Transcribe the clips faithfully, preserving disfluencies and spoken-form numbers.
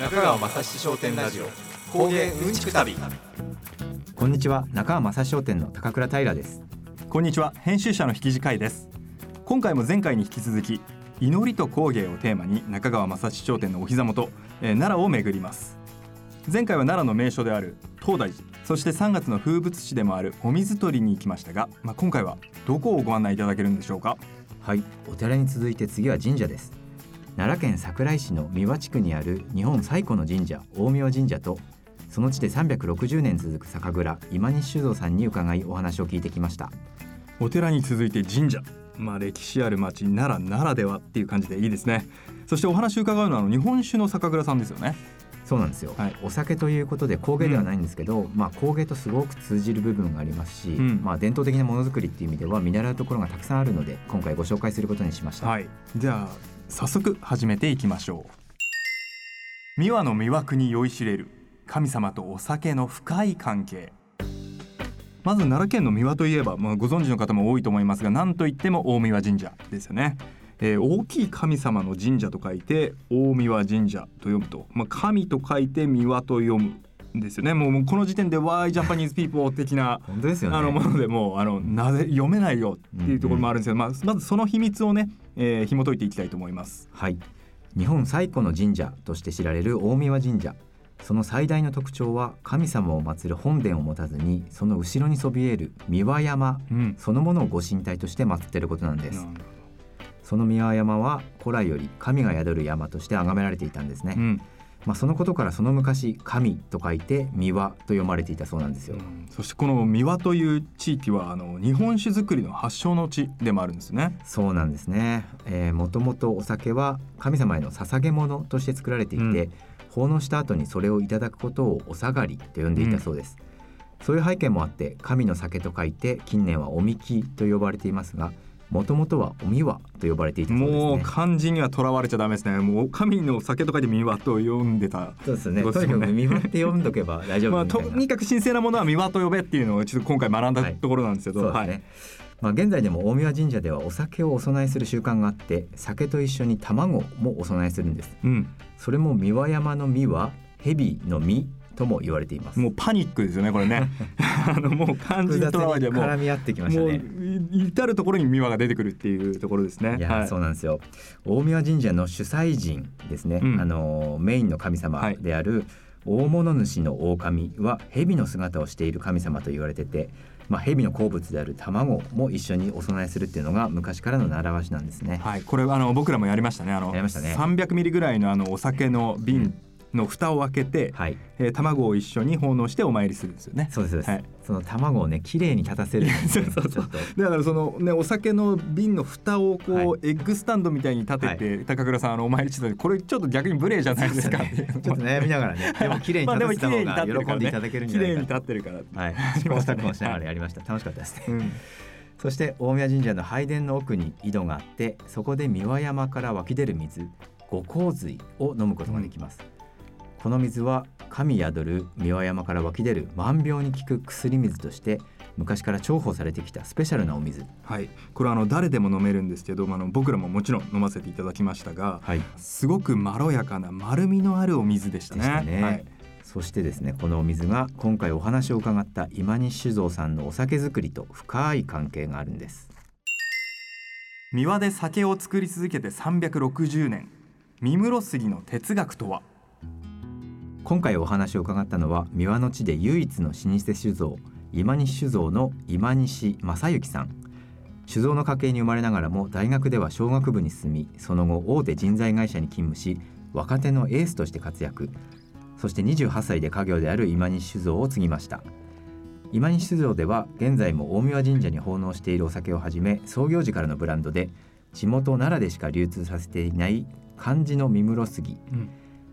中川正七商店ラジオ工芸うんちく旅。こんにちは、中川正七商店の高倉平です。こんにちは、編集者の引地海です。今回も前回に引き続き、祈りと工芸をテーマに中川正七商店のお膝元、えー、奈良を巡ります。前回は奈良の名所である東大寺、そしてさんがつの風物詩でもあるお水取りに行きましたが、まあ、今回はどこをご案内いただけるんでしょうか。はい、お寺に続いて次は神社です。奈良県桜井市の三輪地区にある日本最古の神社、大神神社と、その地でさんびゃくろくじゅうねん続く酒蔵、今西酒造さんに伺いお話を聞いてきました。お寺に続いて神社、まあ、歴史ある町奈良ならではっていう感じでいいですね。そしてお話を伺うのは日本酒の酒蔵さんですよね。そうなんですよ、はい、お酒ということで工芸ではないんですけど、うんまあ、工芸とすごく通じる部分がありますし、うんまあ、伝統的なものづくりっていう意味では見習うところがたくさんあるので、今回ご紹介することにしました、はい、じゃあ早速始めていきましょう。三輪の魅惑に酔いしれる神様とお酒の深い関係。まず奈良県の三輪といえば、まあ、ご存知の方も多いと思いますが、何といっても大神神社ですよね、えー、大きい神様の神社と書いて大神神社と読むと、まあ、神と書いて三輪と読むんですよね。もうこの時点で Why Japanese people 的な本当ですよ、ね、あのものでもうあのなぜ読めないよっていうところもあるんですけど、うんうんまあ、まずその秘密をね、えー、紐解いていきたいと思います、はい、日本最古の神社として知られる大神神社、その最大の特徴は神様を祀る本殿を持たずに、その後ろにそびえる三輪山、うん、そのものをご神体として祀っていることなんです、うん、その三輪山は古来より神が宿る山として崇められていたんですね、うんまあ、そのことからその昔神と書いて三輪と読まれていたそうなんですよ、うん、そしてこの三輪という地域はあの日本酒造りの発祥の地でもあるんですね。そうなんですね、えー、もともとお酒は神様への捧げ物として作られていて、うん奉納した後にそれをいただくことをお下がりと呼んでいたそうです、うん、そういう背景もあって神の酒と書いて近年はおみきと呼ばれていますが、もともとはおみわと呼ばれていたそうですね。もう漢字にはとらわれちゃダメですね。もう神の酒と書いてみわと呼んでた。そうですね、とにかくみわって呼んどけば大丈夫みたいな、まあ、とにかく神聖なものはみわと呼べっていうのをちょっと今回学んだところなんですけど、はい、そうですね、はいまあ、現在でも大神神社ではお酒をお供えする習慣があって、酒と一緒に卵もお供えするんです、うん、それも三輪山の三は蛇の実とも言われています。もうパニックですよねこれねあのもう漢字とはでも絡み合ってきましたね。もう至るところに三輪が出てくるっていうところですね。いや、はい、そうなんですよ。大神神社の主祭神ですね、うん、あのメインの神様である大物主の大神は蛇の姿をしている神様と言われてて、まあ、蛇の好物である卵も一緒にお供えするっていうのが昔からの習わしなんですね、はい、これあの僕らもやりましたね。あのやりましたね。さんびゃくミリぐらいの、あのお酒の瓶の蓋を開けて、うんはいえー、卵を一緒に奉納してお参りするんですよね。そうです、はい、その卵をね綺麗に立たせるんです、ね、そうそうそうだからその、ね、お酒の瓶の蓋をこう、はい、エッグスタンドみたいに立てて、はい、高倉さんあのお参りしてたので、これちょっと逆に無礼じゃないですかっていう、ね、ちょっと悩みながらねでも綺麗に立たせた方が喜んでいただけるんじゃないか、綺麗に立ってるから試行錯誤しながらやりました、はい、楽しかったですね、うん、そして大宮神社の拝殿の奥に井戸があって、そこで三輪山から湧き出る水五香水を飲むことができます、うん、この水は神宿る三輪山から湧き出る万病に効く薬水として昔から重宝されてきたスペシャルなお水、はい、これはあの誰でも飲めるんですけど、あの僕らももちろん飲ませていただきましたが、はい、すごくまろやかな丸みのあるお水でした ね, でしたね、はい、そしてですねこのお水が今回お話を伺った今西酒造さんのお酒作りと深い関係があるんです。三輪で酒を作り続けてさんびゃくろくじゅうねん、三室杉の哲学とは。今回お話を伺ったのは三輪の地で唯一の老舗酒造、今西酒造の今西正幸さん。酒造の家系に生まれながらも大学では商学部に進み、その後大手人材会社に勤務し、若手のエースとして活躍。そしてにじゅうはっさいで家業である今西酒造を継ぎました。今西酒造では現在も大神神社に奉納しているお酒をはじめ、創業時からのブランドで地元奈良でしか流通させていない漢字の三室杉、うん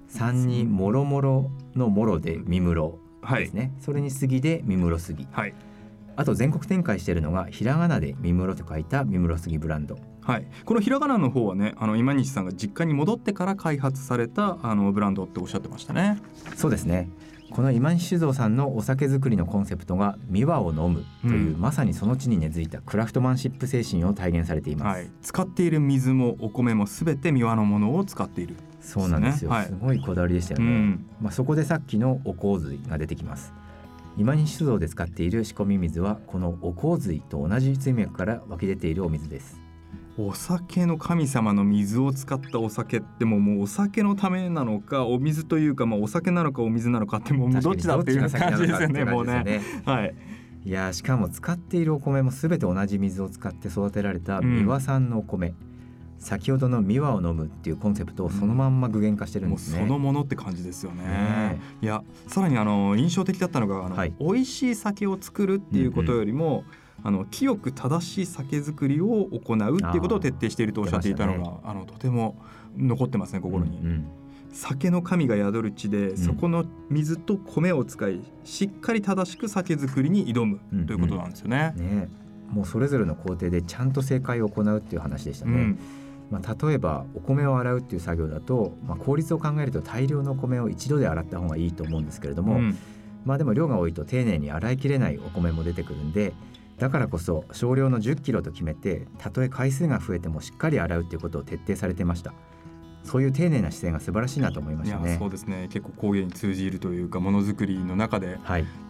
さんにもろもろのもろで三室ですね、はい、それに杉で三室杉、はい、あと全国展開しているのがひらがなで三室と書いた三室杉ブランド、はい、このひらがなの方はね、あの今西さんが実家に戻ってから開発されたあのブランドっておっしゃってましたね。そうですね、この今西酒造さんのお酒作りのコンセプトが三輪を飲むという、うん、まさにその地に根付いたクラフトマンシップ精神を体現されています、はい、使っている水もお米もすべて三輪のものを使っている。そうなんですよ、はい、すごいこだわりでしたよね、うんまあ、そこでさっきのお洪水が出てきます。今西酒造で使っている仕込み水はこのお洪水と同じ水脈から湧き出ているお水です。お酒の神様の水を使ったお酒っても う, もうお酒のためなのかお水というか、まあ、お酒なのかお水なのかってもうどっちだっていう感じですよ ね, うねもうね、はい、いやしかも使っているお米も全て同じ水を使って育てられた三輪産のお米、うん先ほどのミワを飲むっていうコンセプトをそのまんま具現化してるんですね、うん、もうそのものって感じですよね、ねいやさらにあの印象的だったのがあの、はい、美味しい酒を作るっていうことよりも、うんうん、あの清く正しい酒造りを行うっていうことを徹底しているとおっしゃっていたのがあ、あのとても残ってますね心に、うんうん、酒の神が宿る地でそこの水と米を使いしっかり正しく酒造りに挑むということなんですよね、うんうん、ねもうそれぞれの工程でちゃんと正解を行うっていう話でしたね、うんまあ、例えばお米を洗うっていう作業だと、まあ、効率を考えると大量の米を一度で洗った方がいいと思うんですけれども、うんまあ、でも量が多いと丁寧に洗いきれないお米も出てくるんでだからこそ少量のじゅっキロと決めてたとえ回数が増えてもしっかり洗うっていうことを徹底されてました。そういう丁寧な姿勢が素晴らしいなと思いましたね。いやそうですね結構工芸に通じるというかものづくりの中で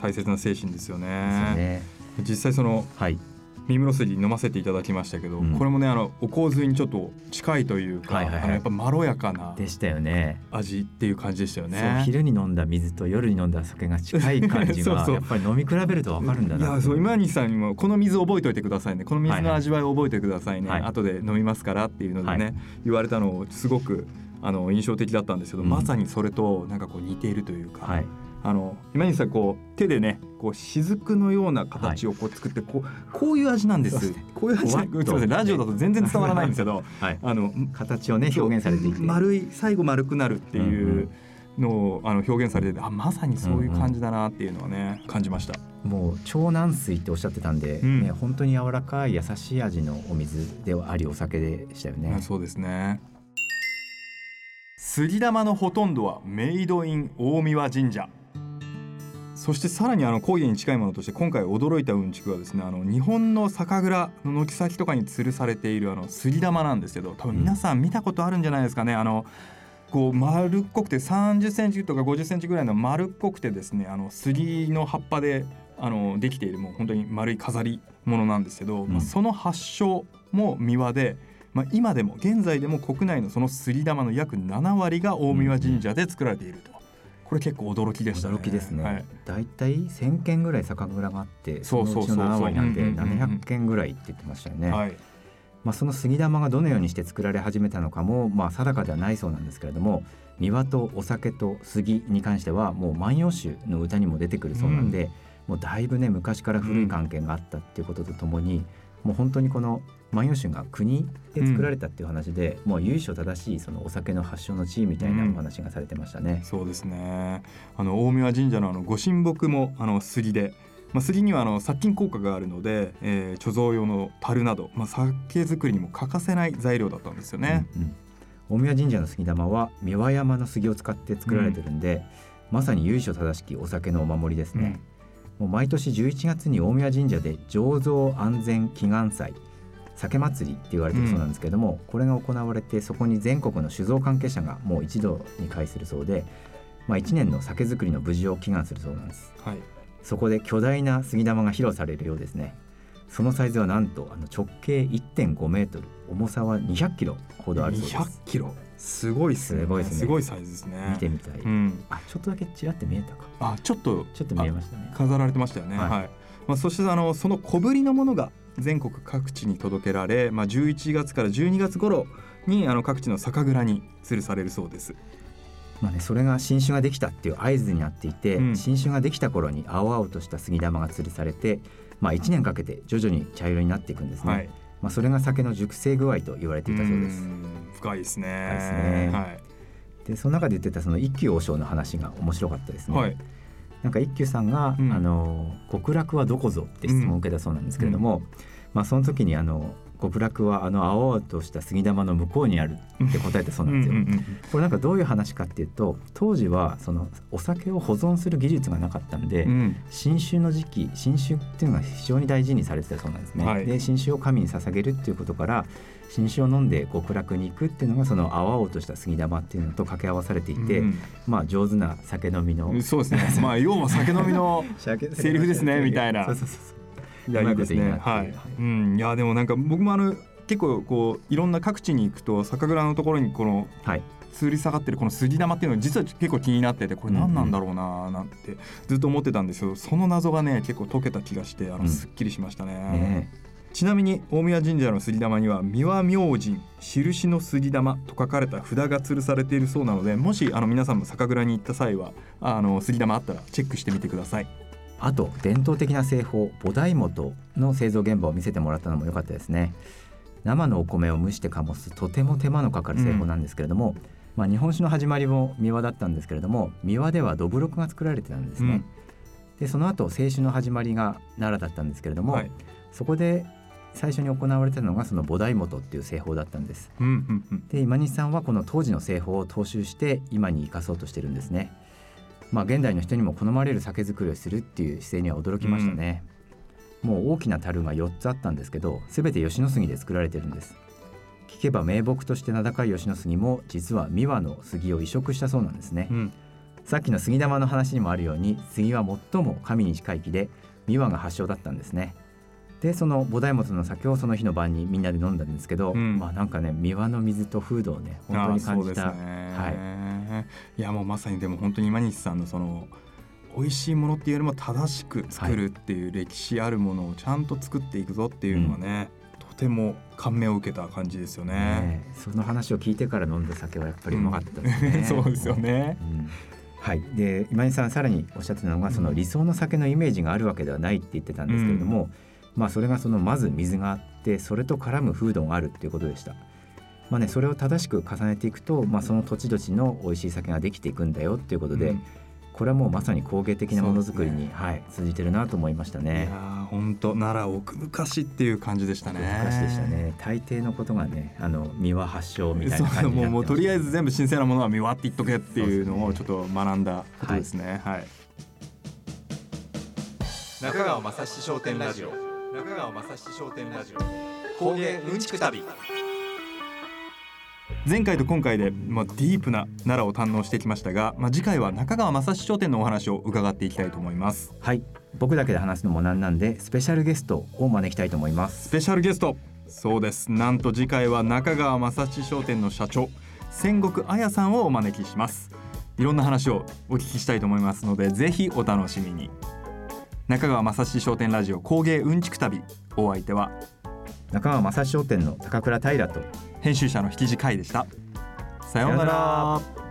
大切な精神ですよ ね,、はい、ですよね実際その、はい三室筋飲ませていただきましたけど、うん、これもねあのお洪水にちょっと近いというか、はいはいはい、あのやっぱまろやかなでしたよね味っていう感じでしたよね。そう昼に飲んだ水と夜に飲んだ酒が近い感じがそうそうやっぱり飲み比べると分かるんだな。いやそう今西さんにもこの水覚えておいてくださいねこの水の味わいを覚えてくださいね、はいはい、後で飲みますからっていうのでね、はい、言われたのをすごくあの印象的だったんですけど、うん、まさにそれとなんかこう似ているというか、はいあの今西さんこう手でねこう雫のような形をこう作ってこ う,、はい、こういう味なんです。こういう味すみませんラジオだと全然伝わらないんですけど、はい、あの形をね表現されていて丸い最後丸くなるっていうのを、うんうん、あの表現されててあまさにそういう感じだなっていうのはね、うんうん、感じました。もう超軟水っておっしゃってたんで、うんね、本当に柔らかい優しい味のお水ではありお酒でしたよね、まあ、そうですね。杉玉のほとんどはメイドイン大神神社そしてさらにあの工芸に近いものとして今回驚いたうんちくはですねあの日本の酒蔵の軒先とかに吊るされているあの杉玉なんですけど多分皆さん見たことあるんじゃないですかね。あのこう丸っこくてさんじゅっセンチとかごじゅっセンチぐらいの丸っこくてですねあの杉の葉っぱであのできているもう本当に丸い飾り物なんですけど、うんまあ、その発祥も三輪でまあ、今でも現在でも国内のその杉玉の約ななわりが大神神社で作られていると、うん、これ結構驚きでしたね。驚きですね、はい、だいたいせんけんぐらい酒蔵があってそのうちのななわりなんでななひゃくけんぐらいって言ってましたよね、うんうんうんはいまあ、その杉玉がどのようにして作られ始めたのかも、まあ、定かではないそうなんですけれども三輪とお酒と杉に関してはもう万葉集の歌にも出てくるそうなんで、うん、もうだいぶね昔から古い関係があったっていうこととともに、うんもう本当にこの万葉集が国で作られたっていう話で、うん、もう由緒正しいそのお酒の発祥の地みたいなお話がされてましたね、うん、そうですね。あの大神神社 の, あのご神木もあの杉で、まあ、杉にはあの殺菌効果があるので、えー、貯蔵用の樽など、まあ、酒造りにも欠かせない材料だったんですよね、うんうん、大神神社の杉玉は三輪山の杉を使って作られてるんで、うん、まさに由緒正しきお酒のお守りですね、うんもう毎年じゅういちがつに大神神社で醸造安全祈願祭酒祭りって言われてるそうなんですけれども、うん、これが行われてそこに全国の酒造関係者がもう一度に会するそうで、まあ、いちねんの酒造りの無事を祈願するそうなんです、はい、そこで巨大な杉玉が披露されるようですね。そのサイズはなんとあの直径 いってんごメートル重さはにひゃくキロほどあるそうです。にひゃくキロすごいですね。すごいですね。すごいサイズですね。見てみたい、うん、あちょっとだけちらって見えたかあちょっとちょっと見えましたね。飾られてましたよね、はいはいまあ、そしてあのその小ぶりのものが全国各地に届けられ、まあ、じゅういちがつからじゅうにがつ頃にあの各地の酒蔵に吊るされるそうです、まあね、それが新酒ができたっていう合図になっていて、うん、新酒ができた頃に青々とした杉玉が吊るされて、まあ、いちねんかけて徐々に茶色になっていくんですね、はいまあ、それが酒の熟成具合と言われていたそうです。深いです ね, 深いですね、はい、でその中で言ってたその一休和尚の話が面白かったですね、はい、なんか一休さんが、うん、あの極楽はどこぞって質問を受けたそうなんですけれども、うんまあ、その時にあのこう部落はあの青々とした杉玉の向こうにあるって答えたそうなんですよ。うんうんうん、これなんかどういう話かっていうと、当時はそのお酒を保存する技術がなかったんで、うん、新酒の時期、新酒っていうのが非常に大事にされてたそうなんですね。はい、で新酒を神に捧げるっていうことから、新酒を飲んで極楽に行くっていうのがその青々とした杉玉っていうのと掛け合わされていて、うん、まあ上手な酒飲みのそうですねまあ要は酒飲みのセリフですねみたいな。そうそうそういやいいですね。はい。うん。いやでもなんか僕もあの結構こういろんな各地に行くと酒蔵のところにこの、はい、通り下がってるこの杉玉っていうの実は結構気になってて、これ何なんだろうななんてずっと思ってたんですけど、その謎がね結構解けた気がして、あのすっきりしましたね。うんね、ちなみに大宮神社の杉玉には三輪明神印の杉玉と書かれた札が吊るされているそうなので、もしあの皆さんも酒蔵に行った際はあの杉玉あったらチェックしてみてください。あと伝統的な製法菩提元の製造現場を見せてもらったのも良かったですね。生のお米を蒸して醸すとても手間のかかる製法なんですけれども、うんまあ、日本酒の始まりも三輪だったんですけれども、三輪ではどぶろくが作られてたんですね。うん、でその後清酒の始まりが奈良だったんですけれども、はい、そこで最初に行われたのがその菩提元っていう製法だったんです。うんうんうん、で今西さんはこの当時の製法を踏襲して今に生かそうとしてるんですね。まあ、現代の人にも好まれる酒造りをするっていう姿勢には驚きましたね。うん、もう大きな樽がよっつあったんですけど、すべて吉野杉で作られてるんです。聞けば名木として名高い吉野杉も実は三輪の杉を移植したそうなんですね。うん、さっきの杉玉の話にもあるように、杉は最も神に近い木で三輪が発祥だったんですね。でその菩提元の酒をその日の晩にみんなで飲んだんですけど、うんまあ、なんかね三輪の水と風土をね本当に感じた。いやもうまさにでも本当に今西さんのその美味しいものっていうよりも正しく作るっていう歴史あるものをちゃんと作っていくぞっていうのはね、はいうん、とても感銘を受けた感じですよ ね, ねその話を聞いてから飲んだ酒はやっぱりうまかったですね。うん、そうですよね。うんはい、で今西さんさらにおっしゃってたのが、その理想の酒のイメージがあるわけではないって言ってたんですけれども、うん、まあそれがそのまず水があって、それと絡む風土があるっていうことでした。まあね、それを正しく重ねていくと、まあ、その土地土地の美味しい酒ができていくんだよということで、うん、これはもうまさに工芸的なものづくりに、ねはい、通じてるなと思いましたね。いや本当奈良奥深しっていう感じでしたね。昔でしたね。大抵のことがねあの三輪発祥みたいな感じになってました、ね、そうもうもうとりあえず全部神聖なものは三輪って言っとけっていうのをちょっと学んだことですね。はいはい、中川雅七商店ラジオ中川雅七商店ラジオ工芸うんちく旅。前回と今回で、まあ、ディープな奈良を堪能してきましたが、まあ、次回は中川雅七商店のお話を伺っていきたいと思います。はい、僕だけで話すのもなんなんでスペシャルゲストを招きたいと思います。スペシャルゲストそうです。なんと次回は中川雅七商店の社長千石綾さんをお招きします。いろんな話をお聞きしたいと思いますので、ぜひお楽しみに。中川雅七商店ラジオ工芸うんちく旅、お相手は中川雅七商店の高倉平と編集者の引地海でした。さようなら。